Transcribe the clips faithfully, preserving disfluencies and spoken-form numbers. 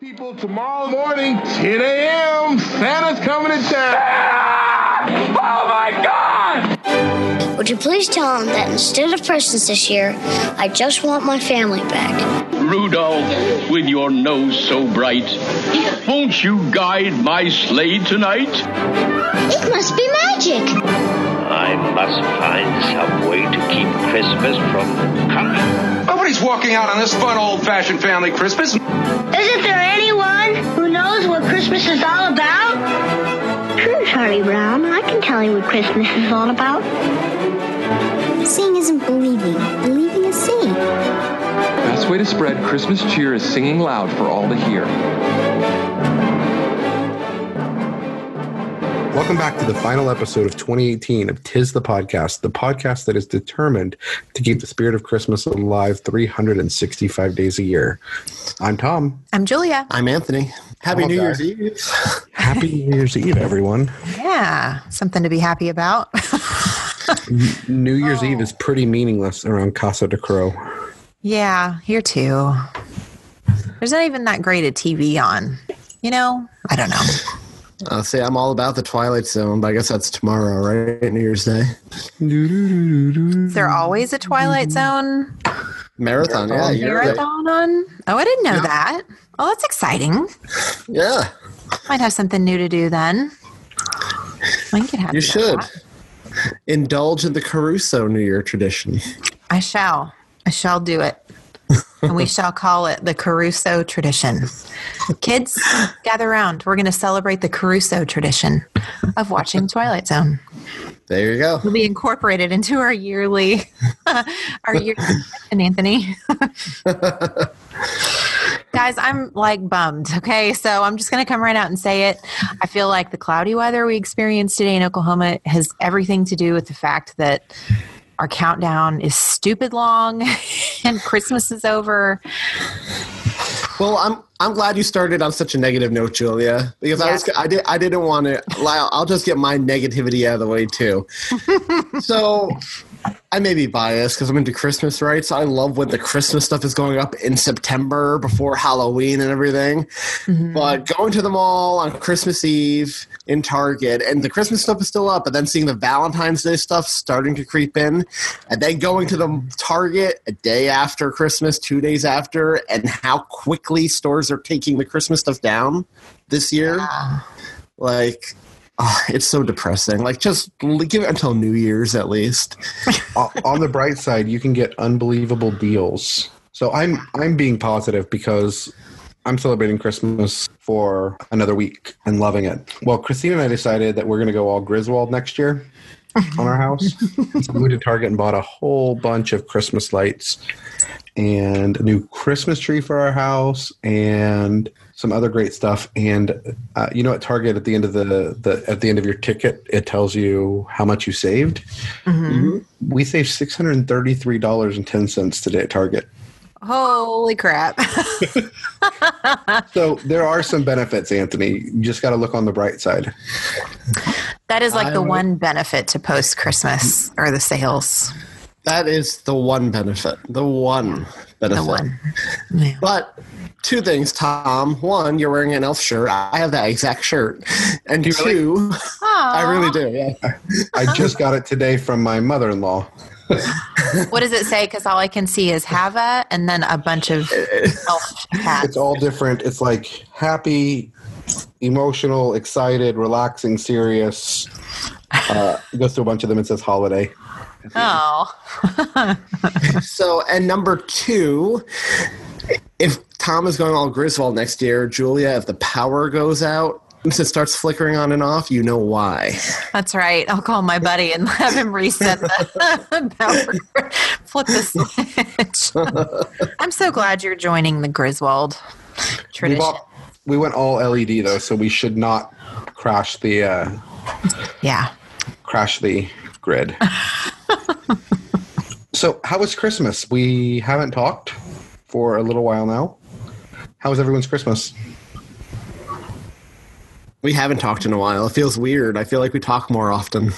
People, tomorrow morning, ten a.m., Santa's coming to town. Oh, my God! Would you please tell him that instead of presents this year, I just want my family back. Rudolph, with your nose so bright, won't you guide my sleigh tonight? It must be magic. I must find some way to keep Christmas from coming. Nobody's walking out on this fun, old-fashioned family Christmas. Isn't there anyone who knows what Christmas is all about? Sure, Charlie Brown. I can tell you what Christmas is all about. Seeing isn't believing. Believing is seeing. The best way to spread Christmas cheer is singing loud for all to hear. Welcome back to the final episode of twenty eighteen of 'Tis the Podcast, the podcast that is determined to keep the spirit of Christmas alive three hundred sixty-five days a year. I'm Tom. I'm Julia. I'm Anthony. Happy oh, New God. Year's Eve. Happy New Year's Eve, everyone. Yeah, something to be happy about. New Year's oh. Eve is pretty meaningless around Casa de Crow. Yeah, here too. There's not even that great a T V on. You know, I don't know. I'll say I'm all about the Twilight Zone, but I guess that's tomorrow, right? New Year's Day. Is there always a Twilight Zone? Marathon, yeah. Marathon on? Oh, I didn't know yeah. that. Oh, that's exciting. Yeah. Might have something new to do then. I can have you should. That. Indulge in the Caruso New Year tradition. I shall. I shall do it. And we shall call it the Caruso tradition. Kids, gather around. We're going to celebrate the Caruso tradition of watching Twilight Zone. There you go. We'll be incorporated into our yearly, our yearly tradition, Anthony. Guys, I'm like bummed, okay? So I'm just going to come right out and say it. I feel like the cloudy weather we experienced today in Oklahoma has everything to do with the fact that our countdown is stupid long and Christmas is over. Well, I'm I'm glad you started on such a negative note, Julia, because yeah. I was I did I didn't want to I'll just get my negativity out of the way too. So I may be biased because I'm into Christmas, right? So I love when the Christmas stuff is going up in September before Halloween and everything. Mm-hmm. But going to the mall on Christmas Eve in Target, and the Christmas stuff is still up, but then seeing the Valentine's Day stuff starting to creep in, and then going to the Target a day after Christmas, two days after, and how quickly stores are taking the Christmas stuff down this year. Yeah. Like... Oh, it's so depressing. Like, just give it until New Year's at least. On the bright side, you can get unbelievable deals. So I'm I'm being positive because I'm celebrating Christmas for another week and loving it. Well, Christine and I decided that we're going to go all Griswold next year on our house. So we went to Target and bought a whole bunch of Christmas lights and a new Christmas tree for our house and some other great stuff. And uh, you know, at Target, at the end of the, the at the end of your ticket, it tells you how much you saved. Mm-hmm. We saved six hundred thirty-three dollars and ten cents today at Target. Holy crap. So there are some benefits, Anthony. You just got to look on the bright side. That is like I the would... one benefit to post-Christmas or the sales. That is the one benefit. The one benefit. The one. Yeah. But two things, Tom. One, you're wearing an Elf shirt. I have that exact shirt. And do two, really? I really do. Yeah. I just got it today from my mother-in-law. What does it say? Because all I can see is Hava and then a bunch of Elf hats. It's all different. It's like happy, emotional, excited, relaxing, serious. Uh, it goes through a bunch of them and says holiday. Oh. So, and number two, if Tom is going all Griswold next year, Julia, if the power goes out, since it starts flickering on and off, you know why. That's right. I'll call my buddy and have him reset the power, flip the switch. I'm so glad you're joining the Griswold tradition. We, bought, we went all L E D, though, so we should not crash the... Uh, yeah. Crash the... grid. So, how was Christmas? We haven't talked for a little while now. How was everyone's Christmas? We haven't talked in a while. It feels weird. I feel like we talk more often.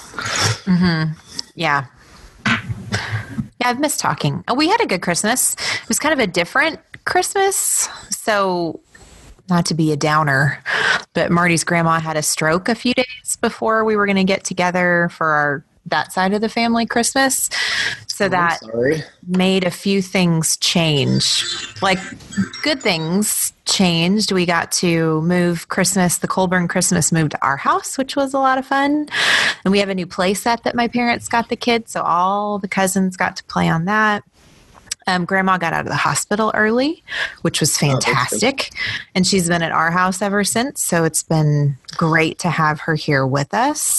Mm-hmm. Yeah. Yeah, I've missed talking. We had a good Christmas. It was kind of a different Christmas. So... not to be a downer, but Marty's grandma had a stroke a few days before we were going to get together for our that side of the family Christmas. So oh, that made a few things change. Like, good things changed. We got to move Christmas, the Colburn Christmas moved to our house, which was a lot of fun. And we have a new play set that my parents got the kids, so all the cousins got to play on that. Um, Grandma got out of the hospital early, which was fantastic. Oh, and she's been at our house ever since. So it's been great to have her here with us.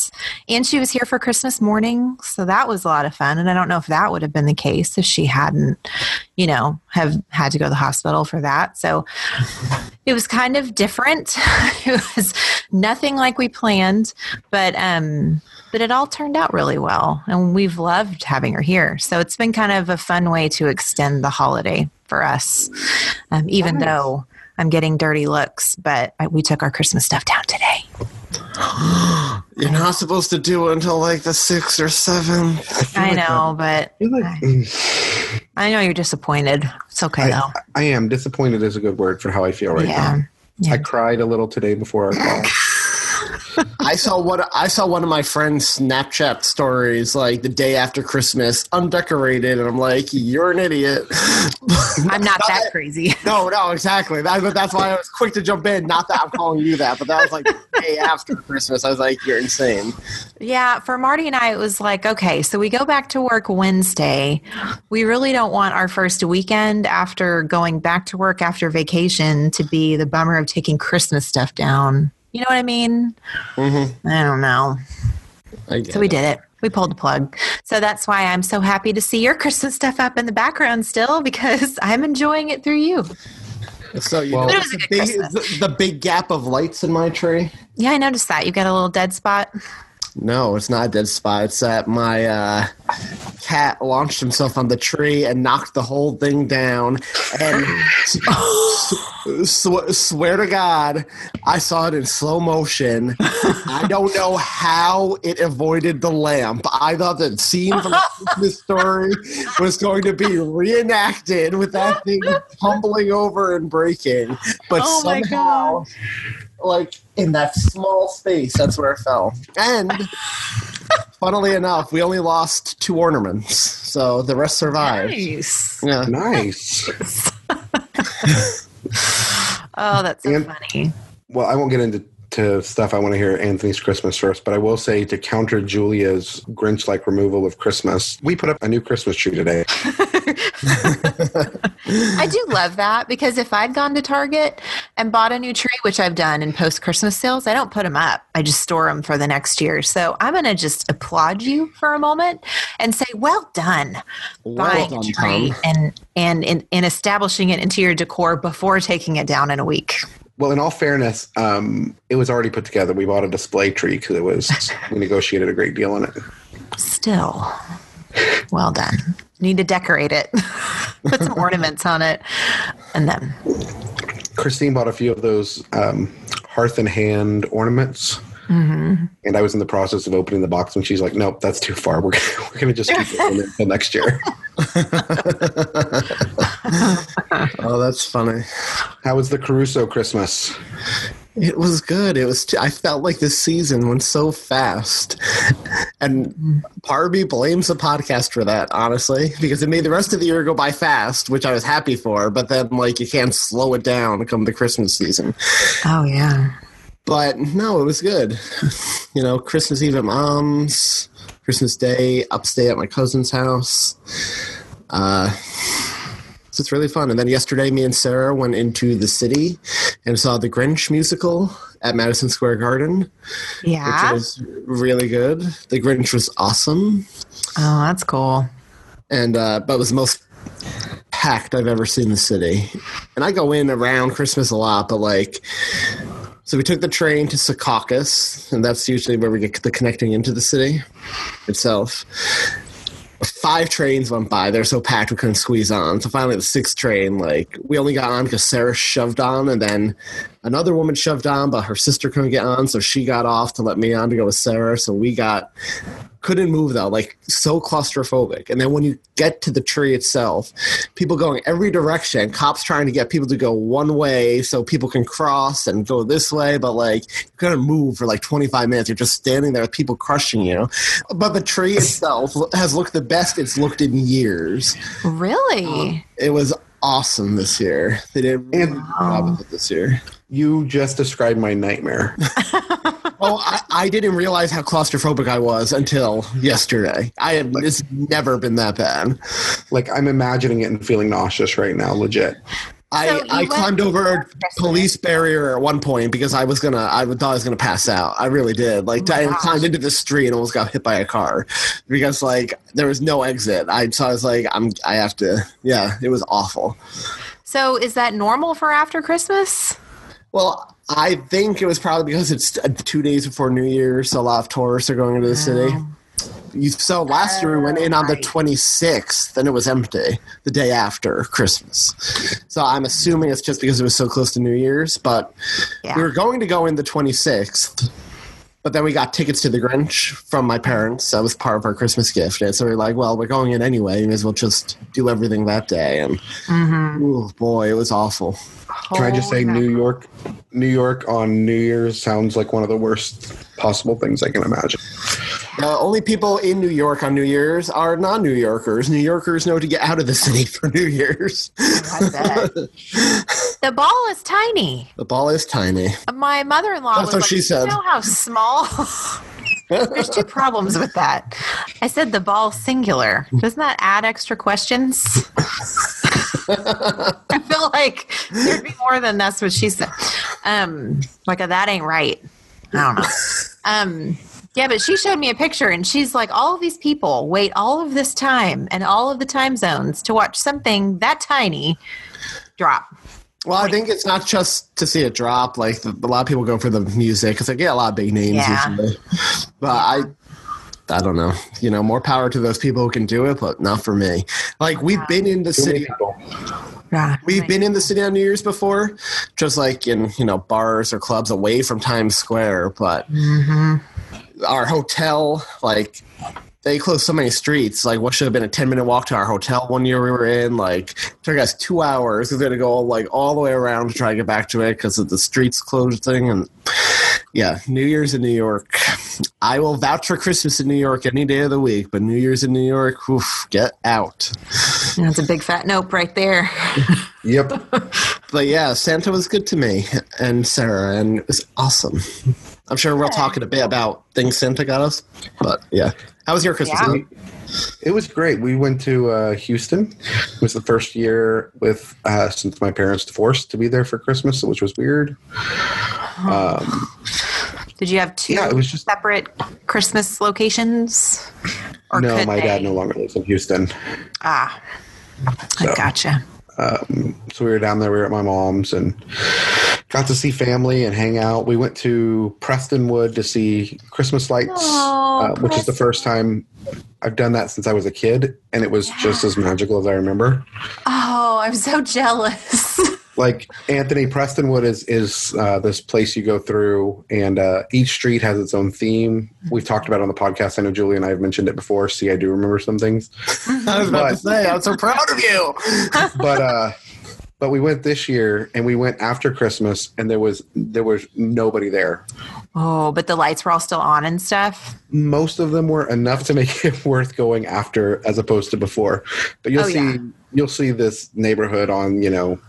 And she was here for Christmas morning. So that was a lot of fun. And I don't know if that would have been the case if she hadn't, you know, have had to go to the hospital for that. So it was kind of different. It was nothing like we planned, but, um, but it all turned out really well. And we've loved having her here. So it's been kind of a fun way to extend the holiday for us. Um, even nice. Though I'm getting dirty looks, but I, we took our Christmas stuff down today. You're not supposed to do it until like the sixth or seventh. I, I like know, that. But I, like, mm. I know you're disappointed. It's okay I, though. I am. Disappointed is a good word for how I feel right yeah. now. Yeah. I cried a little today before our call. I saw one. I saw one of my friend's Snapchat stories like the day after Christmas, undecorated, and I'm like, "You're an idiot." I'm not, not that, that crazy. No, no, exactly. That, but that's why I was quick to jump in. Not that I'm calling you that, but that was like the day after Christmas. I was like, "You're insane." Yeah, for Marty and I, it was like, okay, so we go back to work Wednesday. We really don't want our first weekend after going back to work after vacation to be the bummer of taking Christmas stuff down. You know what I mean? Mm-hmm. I don't know. I so we it. did it. We pulled the plug. So that's why I'm so happy to see your Christmas stuff up in the background still, because I'm enjoying it through you. So you well, know, it was a good big, the big gap of lights in my tree. Yeah, I noticed that. You got a little dead spot. No, it's not a dead spot. It's that my uh, cat launched himself on the tree and knocked the whole thing down. And sw- swear to God, I saw it in slow motion. I don't know how it avoided the lamp. I thought that scene from this story was going to be reenacted with that thing tumbling over and breaking. But oh somehow... like in that small space, that's where it fell. And funnily enough, we only lost two ornaments, so the rest survived. Nice, yeah. nice. Oh, that's so and, funny. Well, I won't get into to stuff. I want to hear Anthony's Christmas first, but I will say to counter Julia's Grinch-like removal of Christmas, we put up a new Christmas tree today. I do love that, because if I'd gone to Target and bought a new tree, which I've done in post-Christmas sales, I don't put them up. I just store them for the next year. So I'm going to just applaud you for a moment and say, well done. Well buying done, a tree and, and, and, and establishing it into your decor before taking it down in a week. Well, in all fairness, um, it was already put together. We bought a display tree because it was we negotiated a great deal on it. Still, well done. Need to decorate it. Put some ornaments on it. And then Christine bought a few of those um, hearth and hand ornaments. Mm-hmm. And I was in the process of opening the box when she's like, nope, that's too far. We're gonna, we're gonna just keep it until next year. Oh, that's funny. How was the Caruso Christmas? It was good. It was. T- I felt like this season went so fast, and part of me blames the podcast for that, honestly, because it made the rest of the year go by fast, which I was happy for. But then, like, you can't slow it down come the Christmas season. Oh yeah. But no, it was good. You know, Christmas Eve at Mom's, Christmas Day, upstay at my cousin's house. Uh, so it's really fun. And then yesterday, me and Sarah went into the city and saw the Grinch musical at Madison Square Garden. Yeah. Which was really good. The Grinch was awesome. Oh, that's cool. And uh, but it was the most packed I've ever seen the city. And I go in around Christmas a lot, but like... So we took the train to Secaucus, and that's usually where we get the connecting into the city itself. Five trains went by. They're so packed we couldn't squeeze on. So finally the sixth train, like, we only got on because Sarah shoved on, and then Another woman shoved on, but her sister couldn't get on, so she got off to let me on to go with Sarah. So we got – couldn't move, though, like so claustrophobic. And then when you get to the tree itself, people going every direction, cops trying to get people to go one way so people can cross and go this way. But, like, you couldn't move for, like, twenty-five minutes. You're just standing there with people crushing you. But the tree itself has looked the best it's looked in years. Really? Um, it was – awesome this year. They did a really wow. job with it this year. You just described my nightmare. Oh, I, I didn't realize how claustrophobic I was until yesterday. I have, like, it's never been that bad. Like, I'm imagining it and feeling nauseous right now, legit. I, so I climbed over a police barrier at one point because I was gonna I thought I was gonna pass out. I really did. Like oh I gosh. climbed into the street and almost got hit by a car because like there was no exit. I so I was like I'm I have to yeah. It was awful. So is that normal for after Christmas? Well, I think it was probably because it's two days before New Year's, so a lot of tourists are going into the city. You, so last year we went in on the twenty-sixth and it was empty the day after Christmas. So I'm assuming it's just because it was so close to New Year's, but yeah. we were going to go in the twenty-sixth, but then we got tickets to the Grinch from my parents. That was part of our Christmas gift. And so we we're like, well, we're going in anyway. We may as well just do everything that day. And mm-hmm. oh boy, it was awful. Can I just say yeah. New York, New York on New Year's sounds like one of the worst possible things I can imagine. Uh, only people in New York on New Year's are non-New Yorkers. New Yorkers know to get out of the city for New Year's. I bet. The ball is tiny. The ball is tiny. My mother-in-law That's was what like, she you said. know how small? There's two problems with that. I said the ball singular. Doesn't that add extra questions? I feel like there'd be more than that's what she said. Um, like, that ain't right. I don't know. Um... Yeah, but she showed me a picture, and she's like, all of these people wait all of this time and all of the time zones to watch something that tiny drop. Well, I think it's not just to see it drop. Like, a lot of people go for the music. It's like, yeah, a lot of big names yeah. usually. But yeah. I... I don't know. You know, more power to those people who can do it, but not for me. Like, we've been in the city. We've been in the city on New Year's before, just like in, you know, bars or clubs away from Times Square. But mm-hmm. our hotel, like, they closed so many streets. Like, what should have been a ten-minute walk to our hotel one year we were in, like, took us two hours. We're going to go, like, all the way around to try to get back to it because of the streets closing and... Yeah, New Year's in New York. I will vouch for Christmas in New York any day of the week, but New Year's in New York, oof, get out. That's a big fat nope right there. Yep. But yeah, Santa was good to me and Sarah, and it was awesome. I'm sure we'll talk in a bit about things Santa got us, but yeah. How was your Christmas? Yeah. It was great. We went to uh, Houston. It was the first year with uh, since my parents divorced to be there for Christmas, which was weird. Um, Did you have two yeah, it was just, separate Christmas locations? Or no, my they? dad no longer lives in Houston. Ah, so, I gotcha. Um, so we were down there. We were at my mom's and got to see family and hang out. We went to Prestonwood to see Christmas lights, oh, uh, which is the first time I've done that since I was a kid, and it was yeah. just as magical as I remember. Oh, I'm so jealous. Like, Anthony, Prestonwood is is uh, this place you go through, and uh, each street has its own theme. We've talked about it on the podcast. I know Julie and I have mentioned it before. See, I do remember some things. I was about but, to say, I'm so proud of you. But uh, but we went this year, and we went after Christmas, and there was there was nobody there. Oh, but the lights were all still on and stuff? Most of them were enough to make it worth going after as opposed to before. But you'll oh, see yeah. you'll see this neighborhood on, you know,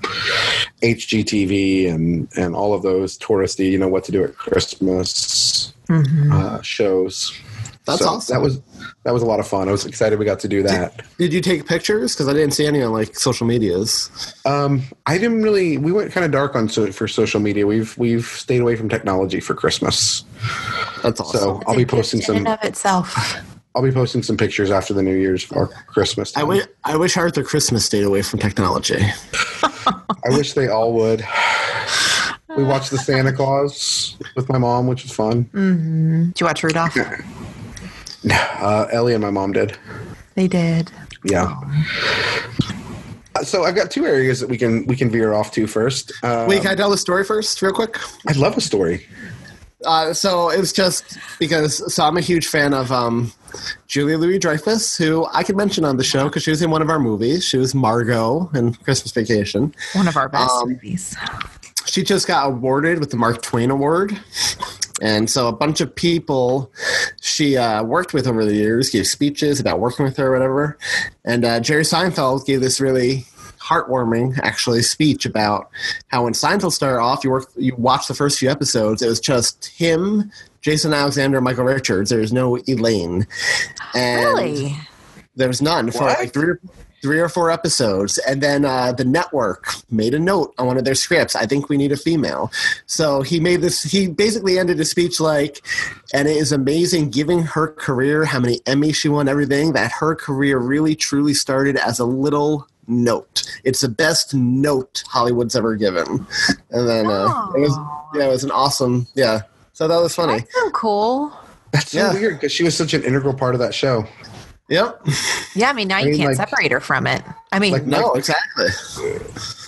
H G T V and, and all of those touristy, you know, what to do at Christmas mm-hmm. uh, shows. That's so awesome. That was that was a lot of fun. I was excited we got to do that. Did, did you take pictures? Because I didn't see any on like social medias. Um, I didn't really. We went kind of dark on so, for social media. We've we've stayed away from technology for Christmas. That's awesome. So That's I'll be posting some in and of itself. I'll be posting some pictures after the New Year's or Christmas time. I wish I wish Arthur Christmas stayed away from technology. I wish they all would. We watched the Santa Claus with my mom, which was fun. Mm-hmm. Did you watch Rudolph? Uh, Ellie and my mom did. They did. Yeah. So I've got two areas that we can we can veer off to first. Um, Wait, can I tell the story first real quick? I'd love a story. Uh, so it was just because – so I'm a huge fan of um, Julia Louis-Dreyfus, who I could mention on the show because she was in one of our movies. She was Margot in Christmas Vacation. One of our best um, movies. She just got awarded with the Mark Twain Award. And so a bunch of people she uh, worked with over the years gave speeches about working with her or whatever. And uh, Jerry Seinfeld gave this really heartwarming, actually, speech about how when Seinfeld started off, you worked, you watched the first few episodes, it was just him, Jason Alexander, and Michael Richards. There was no Elaine. And really? There was none for what? like three or Three or four episodes, and then uh, the network made a note on one of their scripts. I think we need a female. So he made this – he basically ended his speech like, and it is amazing giving her career, how many Emmys she won, everything, that her career really truly started as a little note. It's the best note Hollywood's ever given. And then uh, it was – yeah, it was an awesome – yeah. So that was funny. That's so cool. That's so yeah. weird because she was such an integral part of that show. Yep. Yeah, I mean, now I you mean, can't like, separate her from it. I mean, like no, Mike, exactly.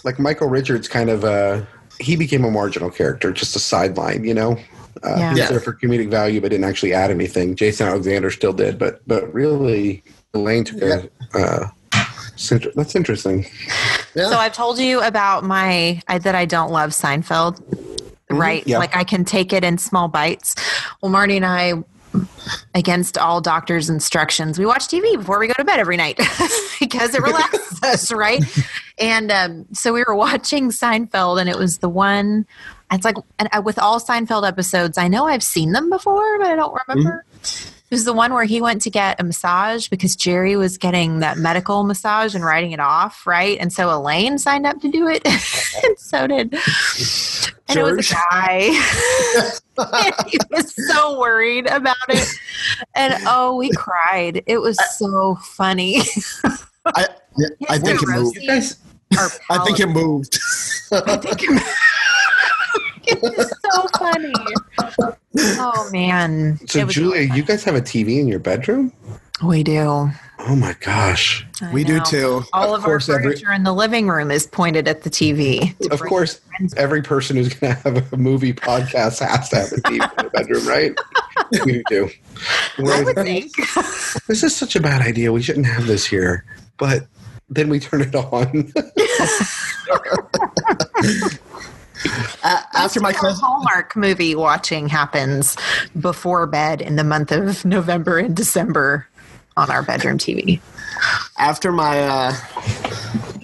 Like Michael Richards kind of, uh, he became a marginal character, just a sideline, you know? Uh, yeah. He was there for comedic value, but didn't actually add anything. Jason Alexander still did, but but really, Elaine took yeah. a, uh, that's interesting. Yeah. So I've told you about my, I, that I don't love Seinfeld, mm-hmm. right? Yeah. Like I can take it in small bites. Well, Marty and I, against all doctors' instructions, we watch T V before we go to bed every night because it relaxes us, right? And um, so we were watching Seinfeld, and it was the one. It's like and I, with all Seinfeld episodes, I know I've seen them before, but I don't remember. Mm-hmm. It was the one where he went to get a massage because Jerry was getting that medical massage and writing it off, right? And so Elaine signed up to do it, and so did. And George. It was a guy. And he was so worried about it. And, oh, we cried. It was I, so funny. I, I, think it moved. You guys, I think it moved. I think it moved. It was so funny. Oh, man. So, Julia, really you guys have a T V in your bedroom? We do. Oh, my gosh. I we know. do, too. All of, of our furniture every, in the living room is pointed at the T V. Of course, every person who's going to have a movie podcast has to have a T V in the bedroom, right? We do. We're, I would think. This is such a bad idea. We shouldn't have this here. But then we turn it on. Uh, after my cousin- Hallmark movie watching happens before bed in the month of November and December on our bedroom T V. After my uh,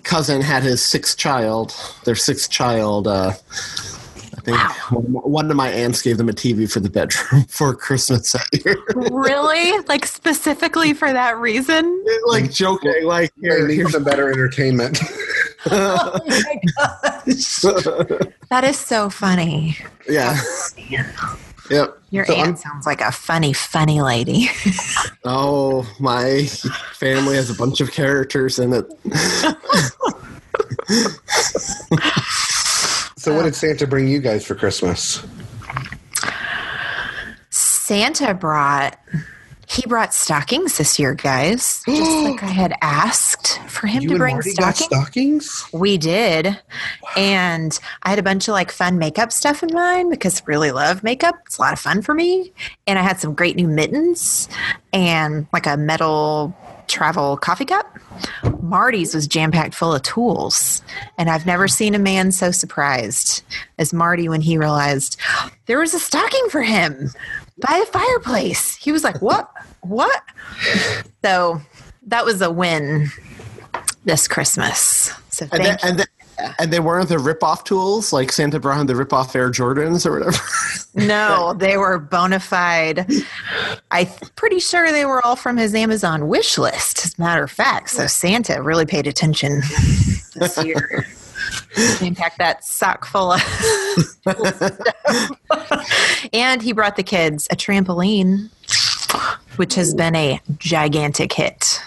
cousin had his sixth child, their sixth child, uh, I think wow. one of my aunts gave them a T V for the bedroom for Christmas that year. Really? Like specifically for that reason? Like joking, like here, here's some better entertainment. Oh my gosh. That is so funny. Yeah. Yep. Your so aunt I'm, sounds like a funny, funny lady. Oh, my family has a bunch of characters in it. So what did Santa bring you guys for Christmas? Santa brought... He brought stockings this year, guys. Just like I had asked for him you to bring stockings. stockings. We did. Wow. And I had a bunch of like fun makeup stuff in mind because I really love makeup. It's a lot of fun for me. And I had some great new mittens and like a metal travel coffee cup. Marty's was jam-packed full of tools. And I've never seen a man so surprised as Marty when he realized there was a stocking for him. By the fireplace. He was like, what? What? So that was a win this Christmas. So thank and, then, and, then, and they weren't the rip-off tools? Like Santa brought him the rip-off Air Jordans or whatever? No, they were bona fide. I'm pretty sure they were all from his Amazon wish list, as a matter of fact. So Santa really paid attention this year. He packed that sock full of stuff. And he brought the kids a trampoline, which has been a gigantic hit.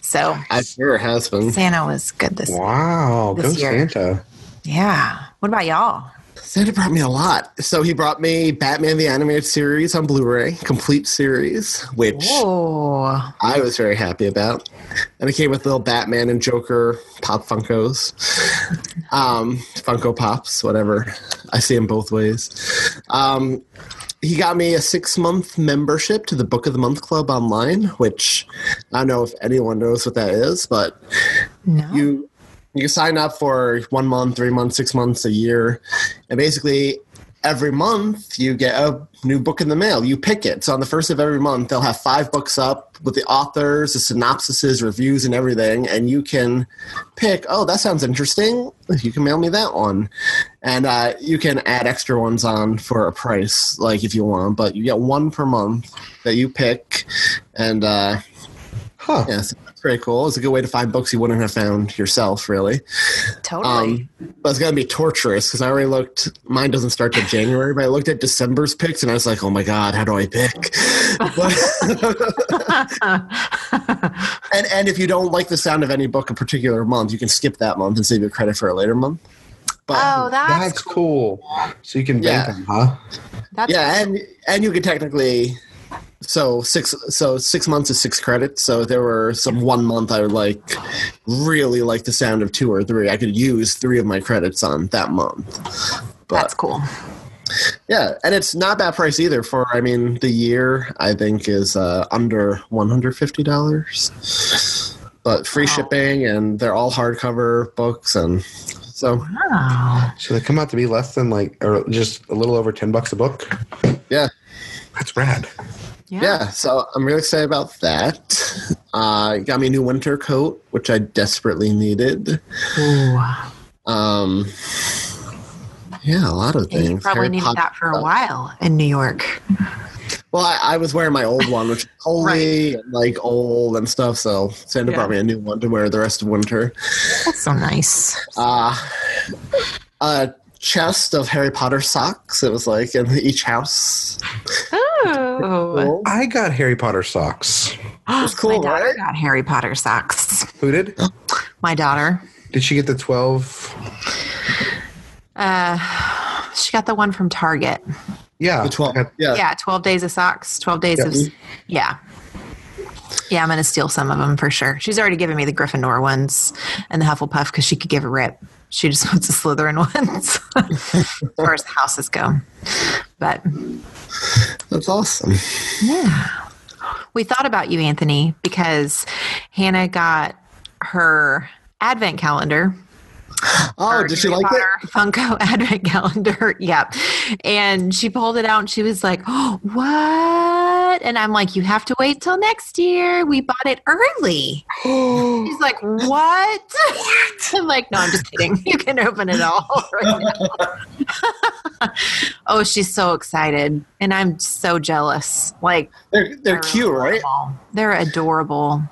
So I sure has been. Santa was good this year. Wow, go Santa. Yeah. What about y'all? Santa brought me a lot. So he brought me Batman the Animated Series on Blu-ray, complete series, which Whoa. I was very happy about. And it came with little Batman and Joker Pop Funkos, um, Funko Pops, whatever. I see them both ways. Um, he got me a six-month membership to the Book of the Month Club online, which I don't know if anyone knows what that is, but no. you... You sign up for one month, three months, six months, a year. And basically, every month, you get a new book in the mail. You pick it. So on the first of every month, they'll have five books up with the authors, the synopsises, reviews, and everything. And you can pick, oh, that sounds interesting. You can mail me that one. And uh, you can add extra ones on for a price, like if you want. But you get one per month that you pick. And, uh, huh. yeah, so pretty cool. It's a good way to find books you wouldn't have found yourself, really. Totally. Um, but it's going to be torturous because I already looked. Mine doesn't start till January, but I looked at December's picks and I was like, oh my God, how do I pick? and, and if you don't like the sound of any book a particular month, you can skip that month and save your credit for a later month. But oh, that's, that's cool. cool. So you can bank yeah. them, huh? That's yeah, cool. and, and you can technically... So six so six months is six credits. So there were some one month I would like really like the sound of two or three. I could use three of my credits on that month. But, that's cool. Yeah, and it's not bad price either for, I mean, the year I think is uh, under one hundred fifty dollars. But free wow. shipping, and they're all hardcover books, and so. Wow. So they come out to be less than like, or just a little over ten bucks a book? Yeah. That's rad. Yeah. yeah, so I'm really excited about that. Uh, got me a new winter coat, which I desperately needed. Ooh. Um, yeah, a lot of things. And you probably Harry needed Potter that for a while in New York. Well, I, I was wearing my old one, which is holy, right. and like old and stuff, so Santa yeah. brought me a new one to wear the rest of winter. That's so nice. Uh, uh, chest of Harry Potter socks. It was like in each house. Oh, cool. I got Harry Potter socks. That's cool. My daughter right? got Harry Potter socks. Who did? My daughter. Did she get the twelve? Uh, she got the one from Target. Yeah, the twelve. Yeah, yeah, twelve days of socks. Twelve days yeah. of. Yeah. Yeah, I'm gonna steal some of them for sure. She's already given me the Gryffindor ones and the Hufflepuff because she could give a rip. She just wants the Slytherin ones, as far as the houses go. But that's awesome. Yeah, we thought about you, Anthony, because Hannah got her advent calendar. Oh, did she like it? Funko advent calendar. Yep. And she pulled it out and she was like, oh, what? And I'm like, you have to wait till next year. We bought it early. She's like, what? I'm like, no, I'm just kidding. You can open it all right now. Oh, she's so excited. And I'm so jealous. Like, they're, they're, they're cute, adorable. Right? They're adorable.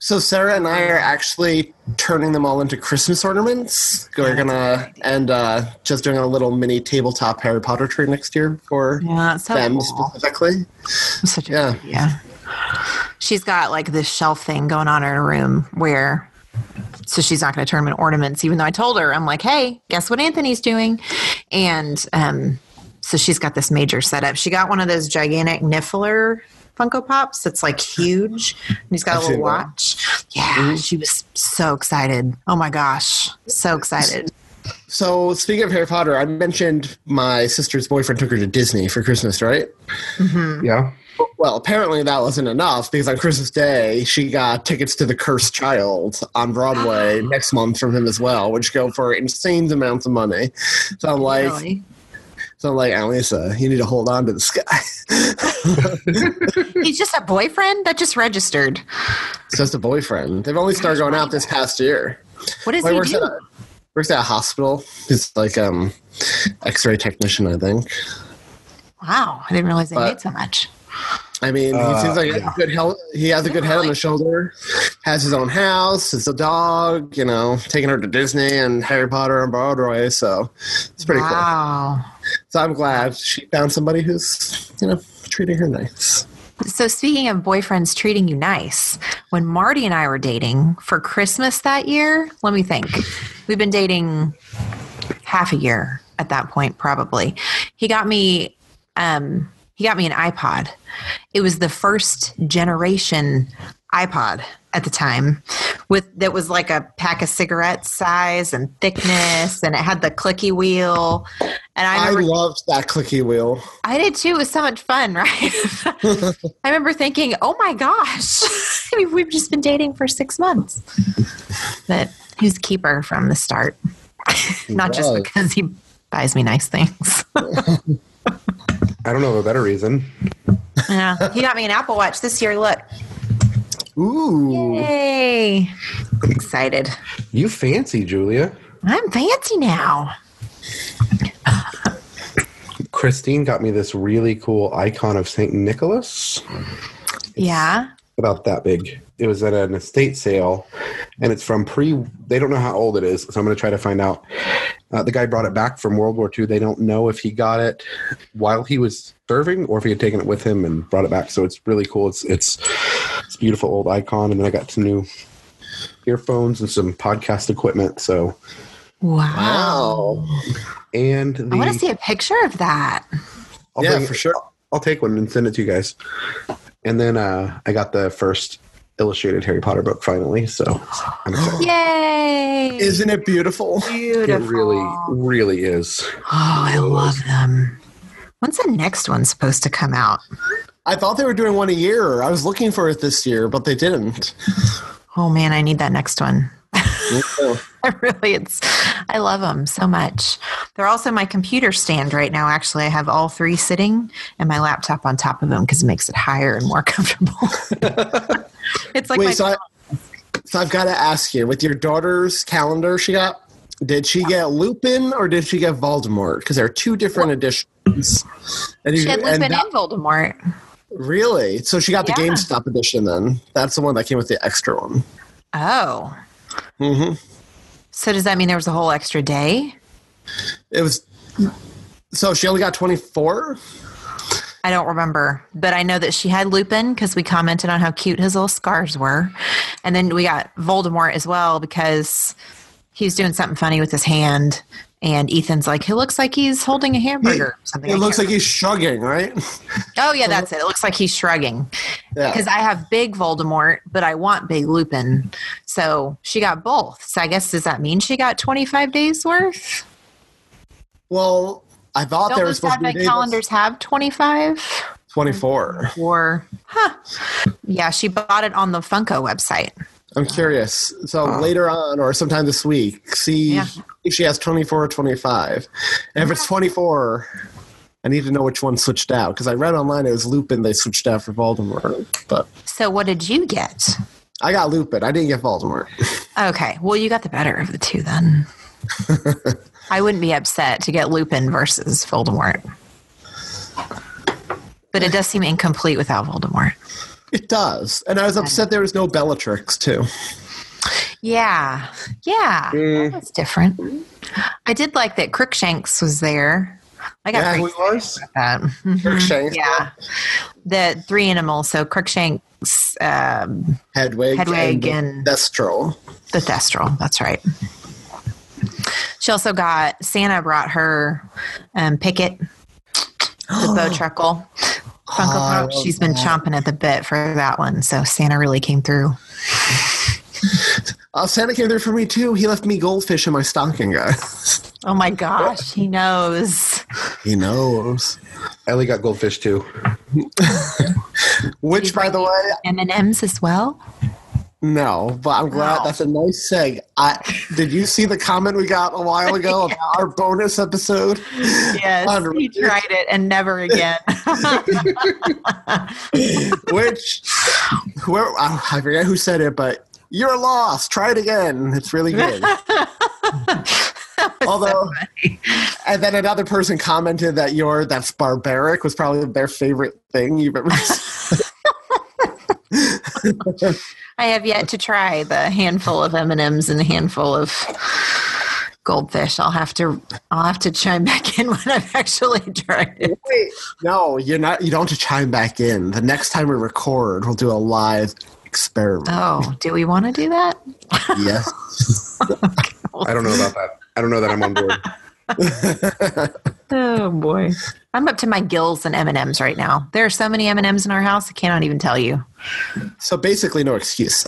So Sarah and I are actually turning them all into Christmas ornaments. We're gonna and uh, just doing a little mini tabletop Harry Potter tree next year for yeah, so them cool. specifically. Such a yeah, good idea. She's got like this shelf thing going on in her room where, so she's not going to turn them into ornaments. Even though I told her, I'm like, hey, guess what Anthony's doing, and um, so she's got this major setup. She got one of those gigantic Niffler Funko Pops. It's like huge. And he's got a little watch. Yeah, mm-hmm. She was so excited. Oh my gosh, so excited. So speaking of Harry Potter, I mentioned my sister's boyfriend took her to Disney for Christmas, right? Mm-hmm. Yeah. Well, apparently that wasn't enough because on Christmas Day, she got tickets to The Cursed Child on Broadway oh. next month from him as well, which go for insane amounts of money. So I'm like... Really? So I'm like, Alisa, you need to hold on to this guy. He's just a boyfriend that just registered. It's just a boyfriend. They've only started going out this past year. What does like, he works do? At a, works at a hospital. He's like um, X-ray technician, I think. Wow, I didn't realize they but, made so much. I mean, uh, he seems like yeah. he has a good, he- he has a good head like- on his shoulder. Has his own house. Has a dog. You know, taking her to Disney and Harry Potter and Broadway. So it's pretty wow. cool. Wow. So I'm glad she found somebody who's, you know, treating her nice. So speaking of boyfriends treating you nice, when Marty and I were dating for Christmas that year, let me think. We've been dating half a year, at that point, probably. He got me, um, he got me an iPod. It was the first generation iPod at the time, with that was like a pack of cigarettes size and thickness, and it had the clicky wheel. And I, remember, I loved that clicky wheel. I did too. It was so much fun, right? I remember thinking, "Oh my gosh, I mean, we've just been dating for six months." But he was a keeper from the start, not was. just because he buys me nice things. I don't know of a better reason. Yeah, he got me an Apple Watch this year. Look. Ooh. Yay. I'm excited. You fancy, Julia. I'm fancy now. Christine got me this really cool icon of Saint Nicholas. It's yeah. About that big. It was at an estate sale, and it's from pre... They don't know how old it is, so I'm going to try to find out. Uh, the guy brought it back from World War Two. They don't know if he got it while he was serving or if he had taken it with him and brought it back. So it's really cool. It's it's, it's a beautiful old icon. And then I got some new earphones and some podcast equipment. So wow. wow. And the, I want to see a picture of that. I'll yeah, bring, for sure. I'll, I'll take one and send it to you guys. And then uh, I got the first illustrated Harry Potter book finally. So I'm excited. Yay! Isn't it beautiful? Beautiful. It really, really is. Oh, I love them. When's the next one supposed to come out? I thought they were doing one a year. I was looking for it this year, but they didn't. Oh man, I need that next one. I really, it's, I love them so much. They're also my computer stand right now. Actually, I have all three sitting and my laptop on top of them because it makes it higher and more comfortable. It's like, wait, my so, I, so I've got to ask you, with your daughter's calendar she got, did she yeah. get Lupin or did she get Voldemort? Because there are two different well, editions. And she you, had Lupin and, that, and Voldemort. Really? So she got yeah. the GameStop edition then. That's the one that came with the extra one. Oh. Mm-hmm. So does that mean there was a whole extra day? It was. So she only got twenty-four? I don't remember, but I know that she had Lupin because we commented on how cute his little scars were. And then we got Voldemort as well because he was doing something funny with his hand. And Ethan's like, he looks like he's holding a hamburger or something. It like looks that. like he's shrugging, right? Oh, yeah, that's it. It looks like he's shrugging. Because yeah. I have big Voldemort, but I want big Lupin. So she got both. So I guess, does that mean she got twenty-five days worth? Well, I thought Don't there was supposed to be days. Calendars have twenty-five? twenty-four. Or, huh. Yeah, she bought it on the Funko website. I'm curious. So oh. later on or sometime this week, see yeah. if she has twenty-four or twenty-five. And if it's twenty-four, I need to know which one switched out. Because I read online it was Lupin they switched out for Voldemort. But so what did you get? I got Lupin. I didn't get Voldemort. Okay. Well, you got the better of the two then. I wouldn't be upset to get Lupin versus Voldemort. But it does seem incomplete without Voldemort. It does. And I was upset there was no Bellatrix, too. Yeah. Yeah. Mm. That was different. I did like that Crookshanks was there. I got yeah, was. That. Mm-hmm. Crookshanks. Yeah. yeah. The three animals. So Crookshanks, um, Hedwig, Hedwig, and, and Thestral. The Thestral. That's right. She also got, Santa brought her um, Pickett, the bow truckle. Funko Pop, oh, she's been that. chomping at the bit for that one. So Santa really came through. uh, Santa came through for me, too. He left me goldfish in my stocking, guys. Oh, my gosh. He knows. He knows. Ellie got goldfish, too. Which, she's by the way... M and M's as well? No, but I'm glad. Wow. That's a nice seg. I, did you see the comment we got a while ago about yes. our bonus episode? Yes, on- he tried it and never again. Which, whoever, I forget who said it, but you're lost. Try it again. It's really good. Although, so and then another person commented that your that's barbaric was probably their favorite thing you've ever seen. I have yet to try the handful of M and M's and a handful of goldfish. I'll have to I'll have to chime back in when I've actually tried it. Wait, no, you're not you don't have to chime back in. The next time we record, we'll do a live experiment. Oh, do we want to do that? Yes. I don't know about that. I don't know that I'm on board. Oh boy, I'm up to my gills in M and M's right now. There are so many M and M's in our house, I cannot even tell you. So basically, no excuse.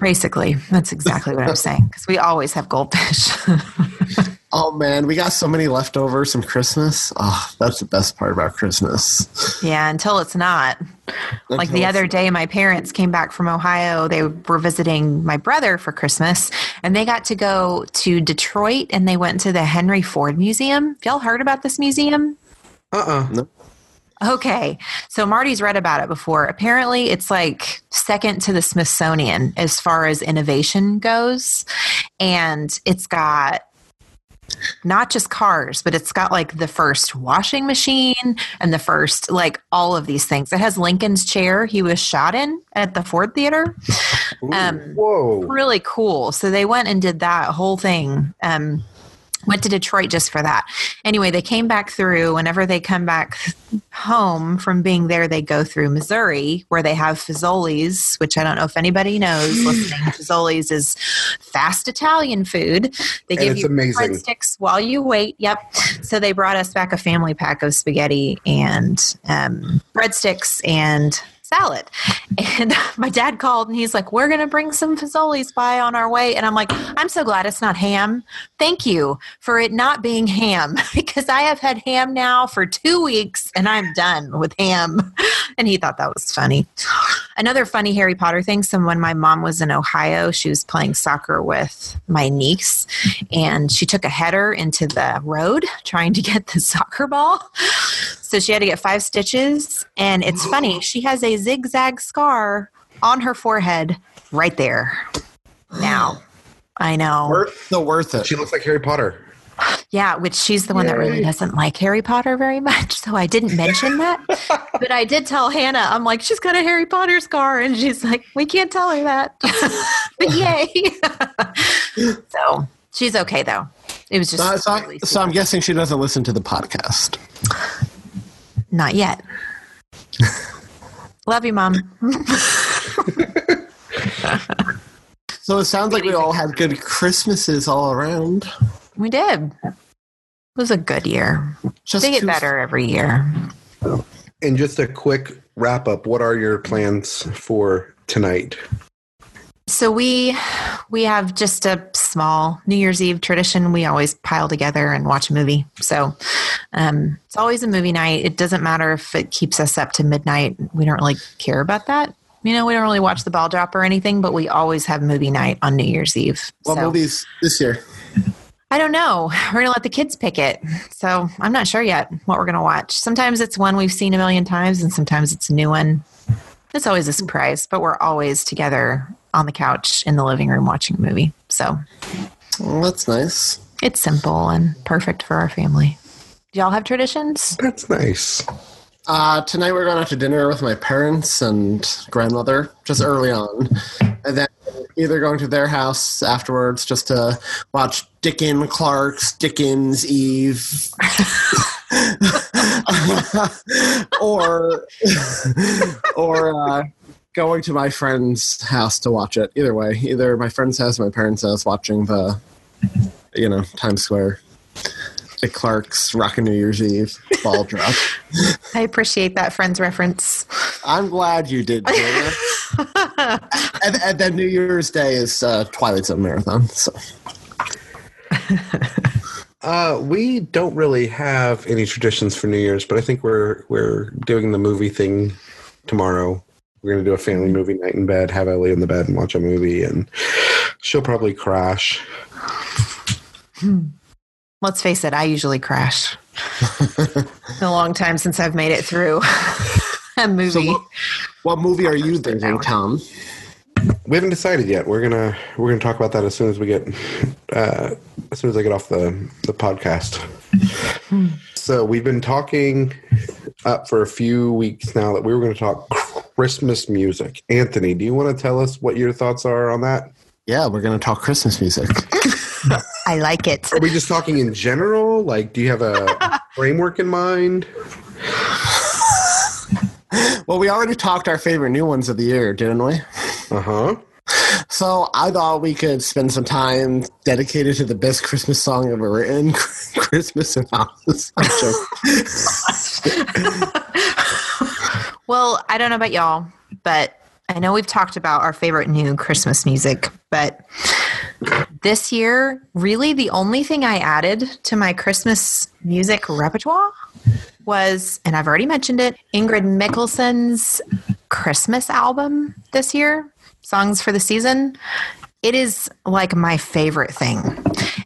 Basically, that's exactly what I'm saying, because we always have goldfish. Oh man, we got so many leftovers from Christmas. Oh, that's the best part about Christmas. Yeah, until it's not. Until like the other day, my parents came back from Ohio. They were visiting my brother for Christmas, and they got to go to Detroit, and they went to the Henry Ford Museum. Have y'all heard about this museum? Uh-uh. No. Okay. So Marty's read about it before. Apparently, it's like second to the Smithsonian as far as innovation goes, and it's got not just cars, but it's got like the first washing machine and the first, like all of these things. It has Lincoln's chair he was shot in at the Ford Theater. Ooh, um, whoa. Really cool. So they went and did that whole thing. Um, went to Detroit just for that. Anyway, they came back through. Whenever they come back home from being there, they go through Missouri, where they have Fazoli's, which I don't know if anybody knows listening. Fazoli's is fast Italian food. They give you breadsticks while you wait. Yep. So they brought us back a family pack of spaghetti and um, breadsticks and salad. And my dad called and he's like, we're going to bring some Fazoli's by on our way. And I'm like, I'm so glad it's not ham. Thank you for it not being ham, because I have had ham now for two weeks and I'm done with ham. And he thought that was funny. Another funny Harry Potter thing. So when my mom was in Ohio, she was playing soccer with my niece and she took a header into the road trying to get the soccer ball. So she had to get five stitches. And it's funny, she has a zigzag scar on her forehead right there. Now, I know. Worth, the worth it. She looks like Harry Potter. Yeah, which she's the one Yay. That really doesn't like Harry Potter very much, so I didn't mention that. But I did tell Hannah, I'm like, she's got a Harry Potter scar, and she's like, we can't tell her that. But yay. So she's okay, though. It was just uh, so, really so I'm guessing she doesn't listen to the podcast. Not yet. Love you, Mom. So it sounds like we all had good Christmases all around. We did. It was a good year. Just they get two- better every year. And just a quick wrap up. What are your plans for tonight? So we we have just a small New Year's Eve tradition. We always pile together and watch a movie. So um, it's always a movie night. It doesn't matter if it keeps us up to midnight. We don't really care about that. You know, we don't really watch the ball drop or anything, but we always have movie night on New Year's Eve. What so. movies this year? I don't know. We're going to let the kids pick it. So I'm not sure yet what we're going to watch. Sometimes it's one we've seen a million times, and sometimes it's a new one. It's always a surprise, but we're always together on the couch in the living room watching a movie. So well, that's nice. It's simple and perfect for our family. Do y'all have traditions? That's nice. Uh, tonight we're going out to dinner with my parents and grandmother, just early on. And then either going to their house afterwards just to watch Dickens, Clark's, Dickens, Eve, or or uh, going to my friend's house to watch it. Either way, either my friend's house or my parents' house watching the, you know, Times Square. The Clark's Rockin' New Year's Eve ball drop. I appreciate that Friends reference. I'm glad you did, Julia. and, and then New Year's Day is uh, Twilight Zone Marathon. So. uh, we don't really have any traditions for New Year's, but I think we're we're doing the movie thing tomorrow. We're going to do a family movie night in bed, have Ellie in the bed and watch a movie, and she'll probably crash. Hmm. Let's face it, I usually crash. It's been a long time since I've made it through a movie. So what, what movie are you thinking, Tom? We haven't decided yet. We're gonna we're gonna talk about that as soon as we get uh, as soon as I get off the, the podcast. So we've been talking up for a few weeks now that we were gonna talk Christmas music. Anthony, do you wanna tell us what your thoughts are on that? Yeah, we're gonna talk Christmas music. I like it. Are we just talking in general? Like, do you have a framework in mind? Well, we already talked our favorite new ones of the year, didn't we? Uh-huh. So I thought we could spend some time dedicated to the best Christmas song ever written, Christmas in Hollis. I'm joking. Well, I don't know about y'all, but I know we've talked about our favorite new Christmas music, but this year, really the only thing I added to my Christmas music repertoire was, and I've already mentioned it, Ingrid Michaelson's Christmas album this year, Songs for the Season. It is like my favorite thing.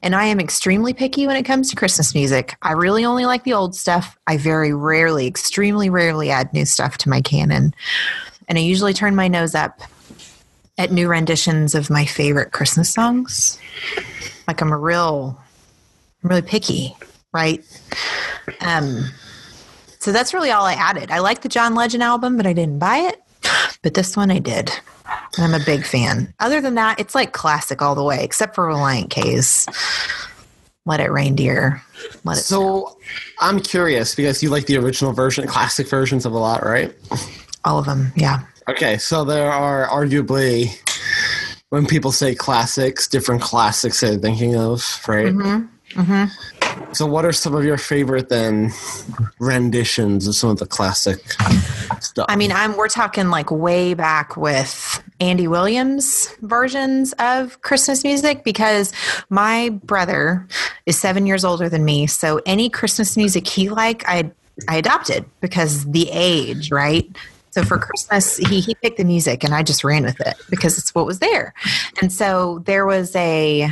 And I am extremely picky when it comes to Christmas music. I really only like the old stuff. I very rarely, extremely rarely add new stuff to my canon. And I usually turn my nose up at new renditions of my favorite Christmas songs. Like I'm a real, I'm really picky, right? Um, so that's really all I added. I like the John Legend album, but I didn't buy it. But this one I did. And I'm a big fan. Other than that, it's like classic all the way, except for Reliant K's. Let It Rain, Dear. Let It So snow. I'm curious because you like the original version, classic versions of a lot, right? All of them, yeah. Okay, so there are arguably, when people say classics, different classics they're thinking of, right? Mm-hmm. Mm-hmm. So what are some of your favorite, then, renditions of some of the classic stuff? I mean, I'm we're talking, like, way back with Andy Williams versions of Christmas music because my brother is seven years older than me, so any Christmas music he liked, I, I adopted because the age, right? So for Christmas, he, he picked the music and I just ran with it because it's what was there. And so there was a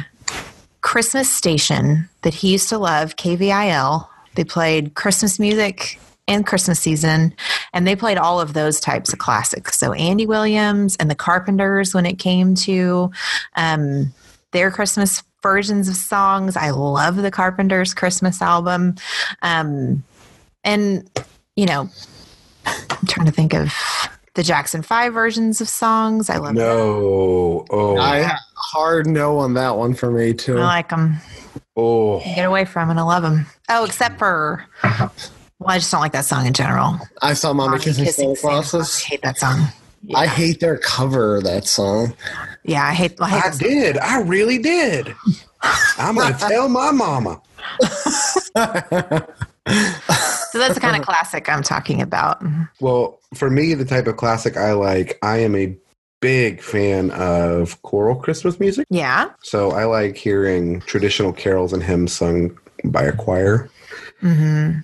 Christmas station that he used to love, K V I L. They played Christmas music and Christmas season, and they played all of those types of classics. So Andy Williams and the Carpenters when it came to um, their Christmas versions of songs. I love the Carpenters Christmas album. Um, and, you know... I'm trying to think of the Jackson five versions of songs. I love No. Them. Oh. I hard no on that one for me, too. I like them. Oh. Get away from it. I love them. Oh, except for... Well, I just don't like that song in general. I saw Mommy Kissing Santa Claus. I hate that song. Yeah. I hate their cover of that song. Yeah, I hate... I, hate I did. Song. I really did. I'm going to tell my mama. So that's the kind of classic I'm talking about. Well, for me, the type of classic I like, I am a big fan of choral Christmas music. Yeah. So I like hearing traditional carols and hymns sung by a choir. Mm-hmm.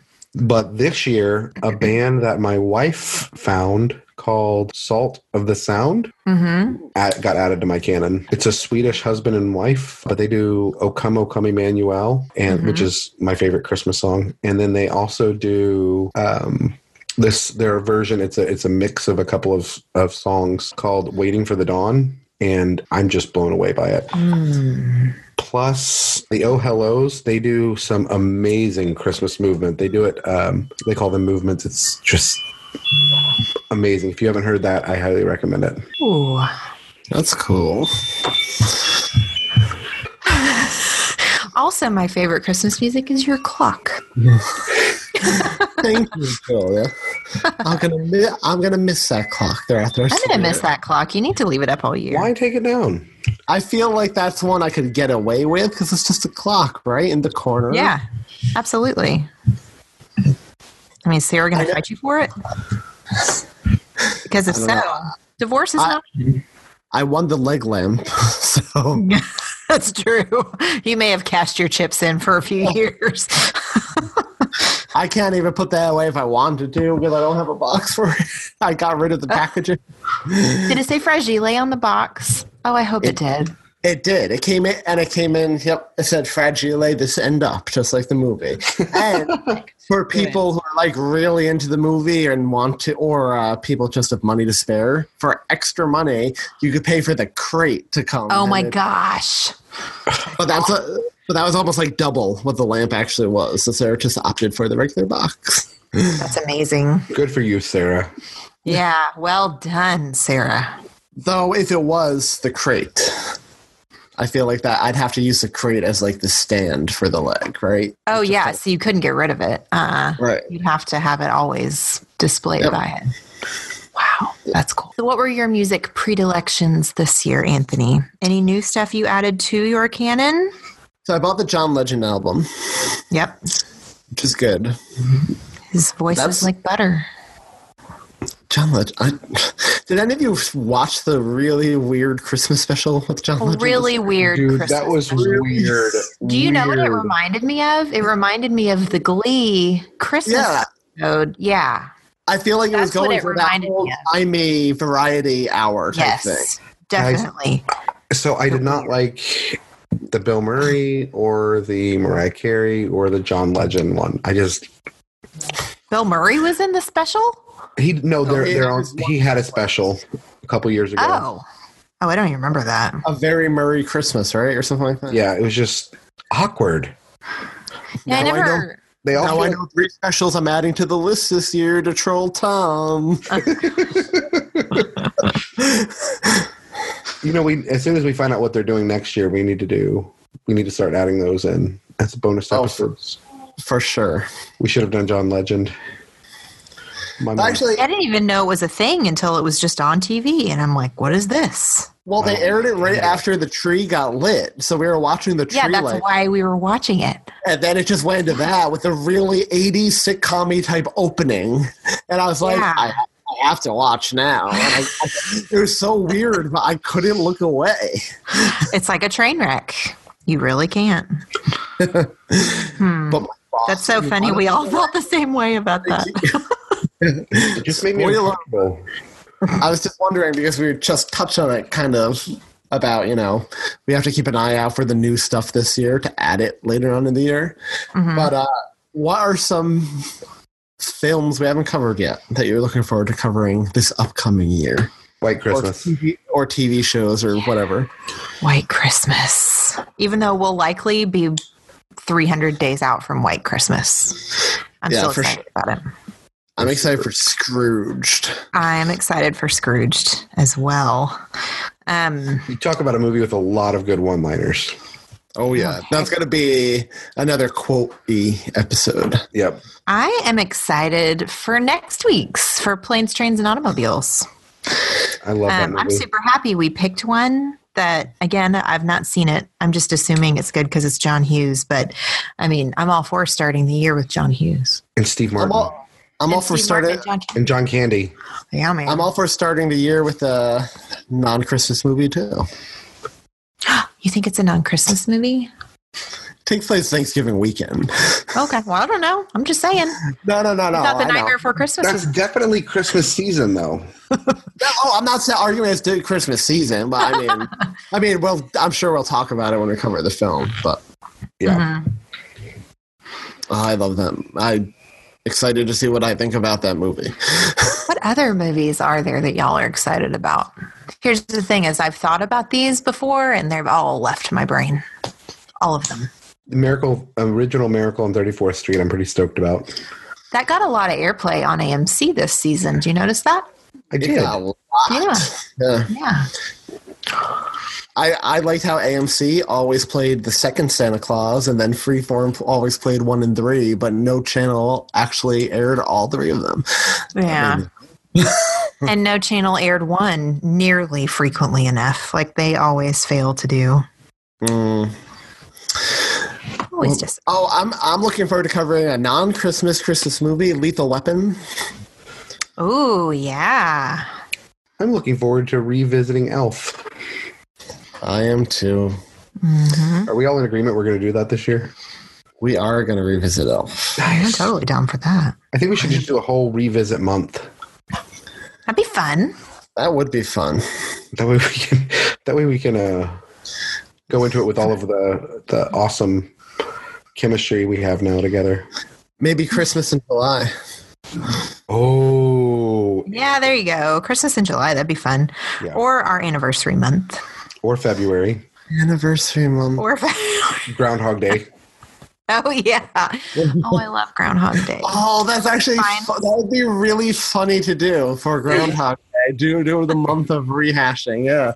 But this year, a band that my wife found called Salt of the Sound mm-hmm. at, got added to my canon. It's a Swedish husband and wife, but they do O Come, O Come Emmanuel, and, mm-hmm. which is my favorite Christmas song. And then they also do um, this their version. It's a it's a mix of a couple of, of songs called Waiting for the Dawn, and I'm just blown away by it. Mm. Plus, the Oh Hellos, they do some amazing Christmas movement. They do it, um, they call them movements. It's just amazing. If you haven't heard that, I highly recommend it. Ooh. That's cool. Also, my favorite Christmas music is your clock. Thank you, Julia. I'm gonna, I'm gonna miss that clock. There, I'm gonna miss that clock. You need to leave it up all year. Why take it down? I feel like that's one I could get away with because it's just a clock, right, in the corner. Yeah, absolutely. I mean, Sarah gonna fight you for it because if so, know. divorce is I, not. I won the leg lamp, so. That's true. You may have cashed your chips in for a few years. I can't even put that away if I wanted to because I don't have a box for it. I got rid of the packaging. Did it say Fragile on the box? Oh, I hope it, it did. It did. It came in, and it came in, yep, it said Fragile, this end up, just like the movie. And for people who are, like, really into the movie and want to, or uh, people just have money to spare, for extra money, you could pay for the crate to come. Oh, my it, gosh. But that's a, but that was almost, like, double what the lamp actually was. So Sarah just opted for the regular box. That's amazing. Good for you, Sarah. Yeah, well done, Sarah. Though, if it was the crate... I feel like that I'd have to use the crate as like the stand for the leg, right? Oh, Just yeah. Like, so you couldn't get rid of it. Uh, right. You'd have to have it always displayed yep. by it. Wow, that's cool. So what were your music predilections this year, Anthony? Any new stuff you added to your canon? So I bought the John Legend album. Yep. Which is good. His voice that's, is like butter. John Legend. I, did any of you watch the really weird Christmas special with John Legend? Really weird Dude, Christmas that was special. weird. Do you weird. know what it reminded me of? It reminded me of the Glee Christmas yeah. episode. Yeah. I feel like it That's was going it for that whole timey variety hour type yes, thing. Definitely. I, so I did not like the Bill Murray or the Mariah Carey or the John Legend one. I just Bill Murray was in the special? He no, they're, they're on, he had a special a couple years ago. Oh, oh, I don't even remember that. A Very Murray Christmas, right, or something like that. Yeah, it was just awkward. Yeah, now I never. I They all now I know three specials I'm adding to the list this year to troll Tom. You know, we as soon as we find out what they're doing next year, we need to do. We need to start adding those in as bonus oh, episodes. For, for sure, we should have done John Legend. Actually, I didn't even know it was a thing until it was just on T V, and I'm like, "What is this?" Well, they aired it right after the tree got lit, so we were watching the tree light. Yeah, that's why we were watching it. And then it just went into that with a really eighties sitcom-y type opening. And I was like, yeah. I, I have to watch now. And I, I, it was so weird, but I couldn't look away. It's like a train wreck. You really can't. hmm. But that's so funny. We all felt the same way about that. It just made me uncomfortable. I was just wondering because we just touched on it kind of about, you know, we have to keep an eye out for the new stuff this year to add it later on in the year. Mm-hmm. But uh, what are some films we haven't covered yet that you're looking forward to covering this upcoming year? White Christmas. Or T V, or T V shows or yeah. whatever. White Christmas. Even though we'll likely be three hundred days out from White Christmas. I'm yeah, still excited sure. about it. I'm excited for Scrooged. I'm excited for Scrooged as well. Um, you talk about a movie with a lot of good one-liners. Oh, yeah. Okay. That's going to be another quote-y episode. Yep. I am excited for next week's for Planes, Trains, and Automobiles. I love that um, movie. I'm super happy we picked one that, again, I've not seen it. I'm just assuming it's good because it's John Hughes. But, I mean, I'm all for starting the year with John Hughes. And Steve Martin. I'm and all for Steve starting Martin, John and John Candy. Yeah, man. I'm all for starting the year with a non-Christmas movie too. You think it's a non-Christmas movie? It takes place Thanksgiving weekend. Okay. Well, I don't know. I'm just saying. no, no, no, no. Not the Nightmare Before Christmas. That's definitely Christmas season, though. no, oh, I'm not arguing it's Christmas season, but I mean, I mean, well, I'm sure we'll talk about it when we cover the film. But yeah, mm-hmm. oh, I love them. I. Excited to see what I think about that movie. What other movies are there that y'all are excited about? Here's the thing is I've thought about these before, and they've all left my brain. All of them. The Miracle, original Miracle on thirty-fourth Street, I'm pretty stoked about. That got a lot of airplay on A M C this season. Do you notice that? I did. Yeah. A lot. Yeah. yeah. yeah. I, I liked how A M C always played the second Santa Claus, and then Freeform always played one and three, but no channel actually aired all three of them. Yeah. I mean, and no channel aired one nearly frequently enough. Like they always fail to do. Mm. Always just. Well, oh, I'm I'm looking forward to covering a non-Christmas Christmas movie, Lethal Weapon. Oh yeah. I'm looking forward to revisiting Elf. I am too. Mm-hmm. Are we all in agreement we're going to do that this year? We are going to revisit Elf. I'm totally down for that. I think we should just do a whole revisit month. That'd be fun. That would be fun. That way we can, that way we can uh, go into it with all of the, the awesome chemistry we have now together. Maybe Christmas in July. Oh. Yeah, there you go. Christmas in July. That'd be fun. Yeah. Or our anniversary month. Or February. Anniversary month. Or February. Groundhog Day. Oh, yeah. Oh, I love Groundhog Day. Oh, that's actually, fu- that would be really funny to do for Groundhog Day. Do, do the month of rehashing, yeah.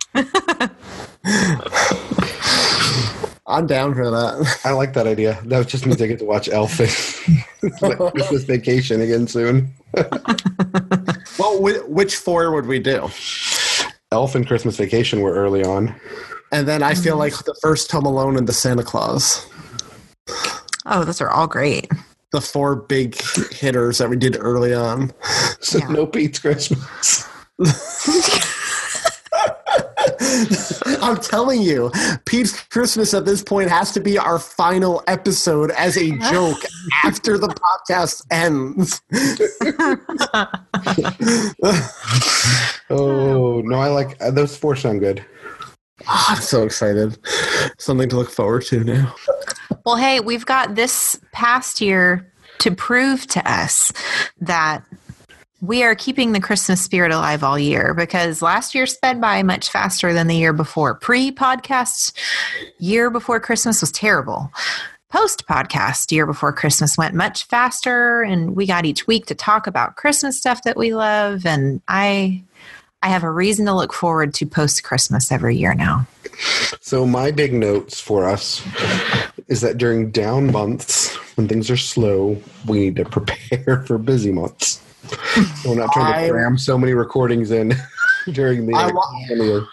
I'm down for that. I like that idea. That just means I get to watch Elf Christmas Vacation again soon. Well, Well, which four would we do? Elf and Christmas Vacation were early on. And then I feel like the first Home Alone and the Santa Claus. Oh, those are all great. The four big hitters that we did early on. So yeah. No Pete's Christmas. I'm telling you, Pete's Christmas at this point has to be our final episode as a joke after the podcast ends. Oh, no, I like uh, those four sound good. Oh, I'm so excited. Something to look forward to now. Well, hey, we've got this past year to prove to us that we are keeping the Christmas spirit alive all year, because last year sped by much faster than the year before. Pre-podcast year before Christmas was terrible. Post-podcast year before Christmas went much faster, and we got each week to talk about Christmas stuff that we love, and I... I have a reason to look forward to post-Christmas every year now. So my big notes for us is that during down months, when things are slow, we need to prepare for busy months. So we're not trying I, to cram so many recordings in during the I wa-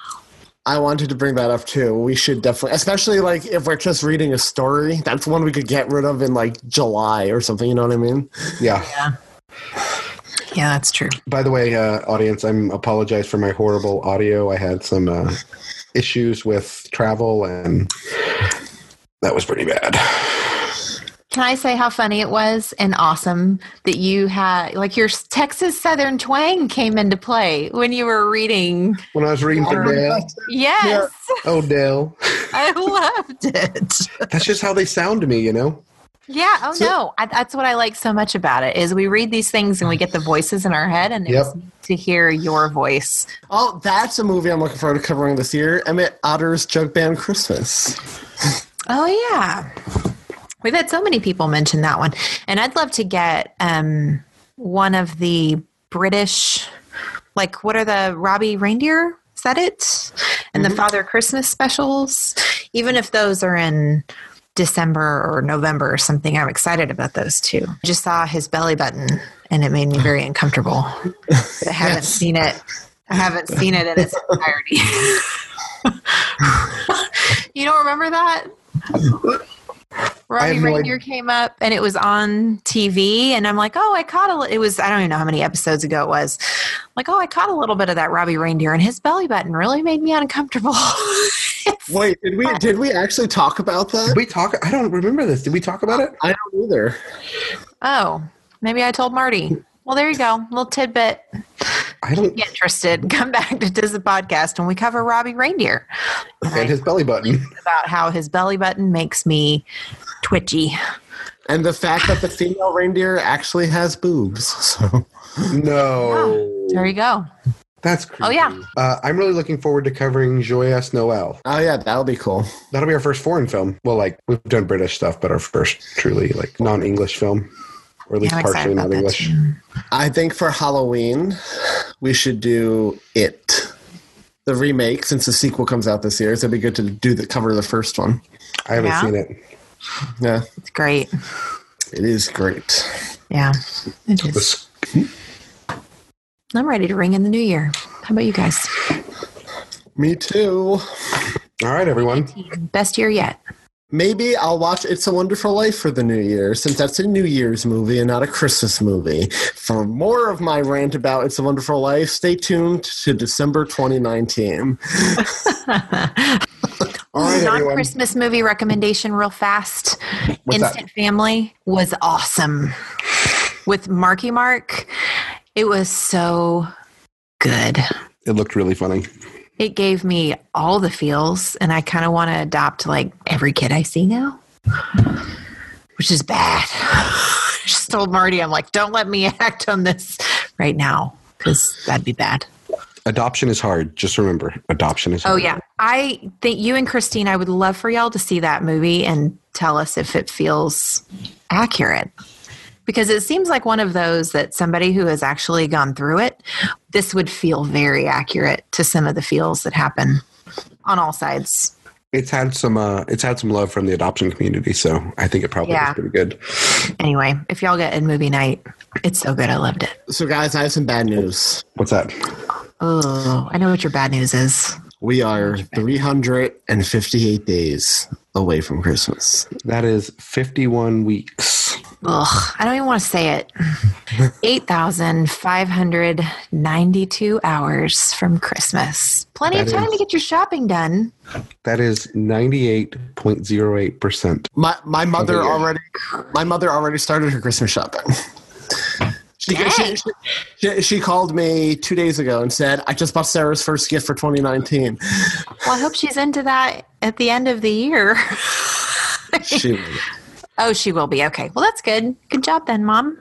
I wanted to bring that up, too. We should definitely, especially, like, if we're just reading a story, that's one we could get rid of in, like, July or something, you know what I mean? Yeah. Yeah. Yeah, that's true. By the way, uh, audience, I'm apologize for my horrible audio. I had some uh, issues with travel, and that was pretty bad. Can I say how funny it was and awesome that you had, like, your Texas Southern twang came into play when you were reading? When I was reading for Dale? Yes. Yeah. Odell. I loved it. That's just how they sound to me, you know? Yeah. Oh, so, no. I, that's what I like so much about it is we read these things and we get the voices in our head, and yep. It's neat to hear your voice. Oh, that's a movie I'm looking forward to covering this year. Emmett Otter's Jug Band Christmas. Oh, yeah. We've had so many people mention that one. And I'd love to get um, one of the British, like, what are the Robbie Reindeer? Is that it? And mm-hmm. the Father Christmas specials. Even if those are in December or November or something. I'm excited about those too. I just saw his belly button and it made me very uncomfortable. I haven't yes. seen it. I haven't seen it in its entirety. You don't remember that? Robbie Reindeer came up and it was on T V, and I'm like, oh, I caught a. Li-. It was I don't even know how many episodes ago it was. I'm like, oh, I caught a little bit of that Robbie Reindeer, and his belly button really made me uncomfortable. Wait, did we did we actually talk about that? Did we talk? I don't remember this. Did we talk about it? I don't either. Oh, maybe I told Marty. Well, there you go, little tidbit. I don't get interested. Come back to 'Tis the Podcast when we cover Robbie Reindeer and, and his belly button. About how his belly button makes me twitchy, and the fact that the female reindeer actually has boobs. So no, yeah, there you go. That's creepy. Oh, yeah. Uh, I'm really looking forward to covering Joyous Noel. Oh, yeah. That'll be cool. That'll be our first foreign film. Well, like, we've done British stuff, but our first truly, like, non-English film. Or at least yeah, partially non-English. I think for Halloween, we should do It. The remake, since the sequel comes out this year. So it'd be good to do the cover of the first one. I haven't yeah. seen it. Yeah. It's great. It is great. Yeah. It is. I'm ready to ring in the new year. How about you guys? Me too. All right, everyone. Best year yet. Maybe I'll watch It's a Wonderful Life for the new year, since that's a New Year's movie and not a Christmas movie. For more of my rant about It's a Wonderful Life, stay tuned to December twenty nineteen. All right, non-Christmas everyone. Movie recommendation real fast. What's Instant that? Family was awesome. With Marky Mark. It was so good. It looked really funny. It gave me all the feels, and I kind of want to adopt, like, every kid I see now, which is bad. I just told Marty, I'm like, don't let me act on this right now, because that'd be bad. Adoption is hard. Just remember, adoption is hard. Oh, yeah. I think you and Christine, I would love for y'all to see that movie and tell us if it feels accurate. Because it seems like one of those that somebody who has actually gone through it, this would feel very accurate to some of the feels that happen on all sides. It's had some uh, it's had some love from the adoption community, so I think it probably yeah. was pretty good. Anyway, if y'all get in movie night, It's so good. I loved it. So, guys, I have some bad news. What's that? Oh, I know what your bad news is. We are three hundred fifty-eight days away from Christmas. That is fifty-one weeks. Ugh, I don't even want to say it. eight thousand five hundred ninety-two hours from Christmas. Plenty that of time is, to get your shopping done. That is ninety-eight point zero eight percent. My my mother already my mother already started her Christmas shopping. She, she, she, she called me two days ago and said, I just bought Sarah's first gift for twenty nineteen. Well, I hope she's into that at the end of the year. She will be. Oh, she will be. Okay. Well, that's good. Good job then, Mom.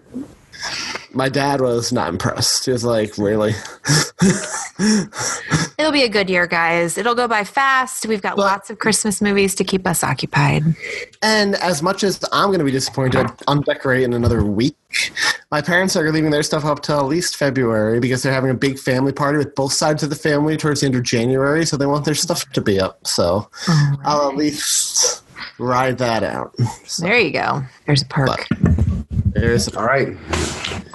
My dad was not impressed. He was like, really? It'll be a good year, guys. It'll go by fast. We've got but, lots of Christmas movies to keep us occupied. And as much as I'm going to be disappointed, I'm decorating another week. My parents are leaving their stuff up till at least February because they're having a big family party with both sides of the family towards the end of January, so they want their stuff to be up. So right. I'll at least ride that out. So, there you go. There's a perk. But, There's, all right.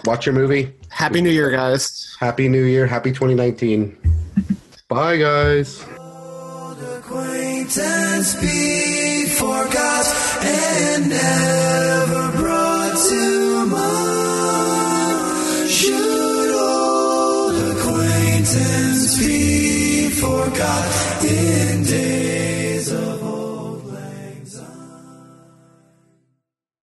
Watch your movie. Happy New Year, guys. Happy New Year. Happy twenty nineteen. Bye, guys. Old acquaintance be forgot and never brought to mind. Should old acquaintance be forgot in day?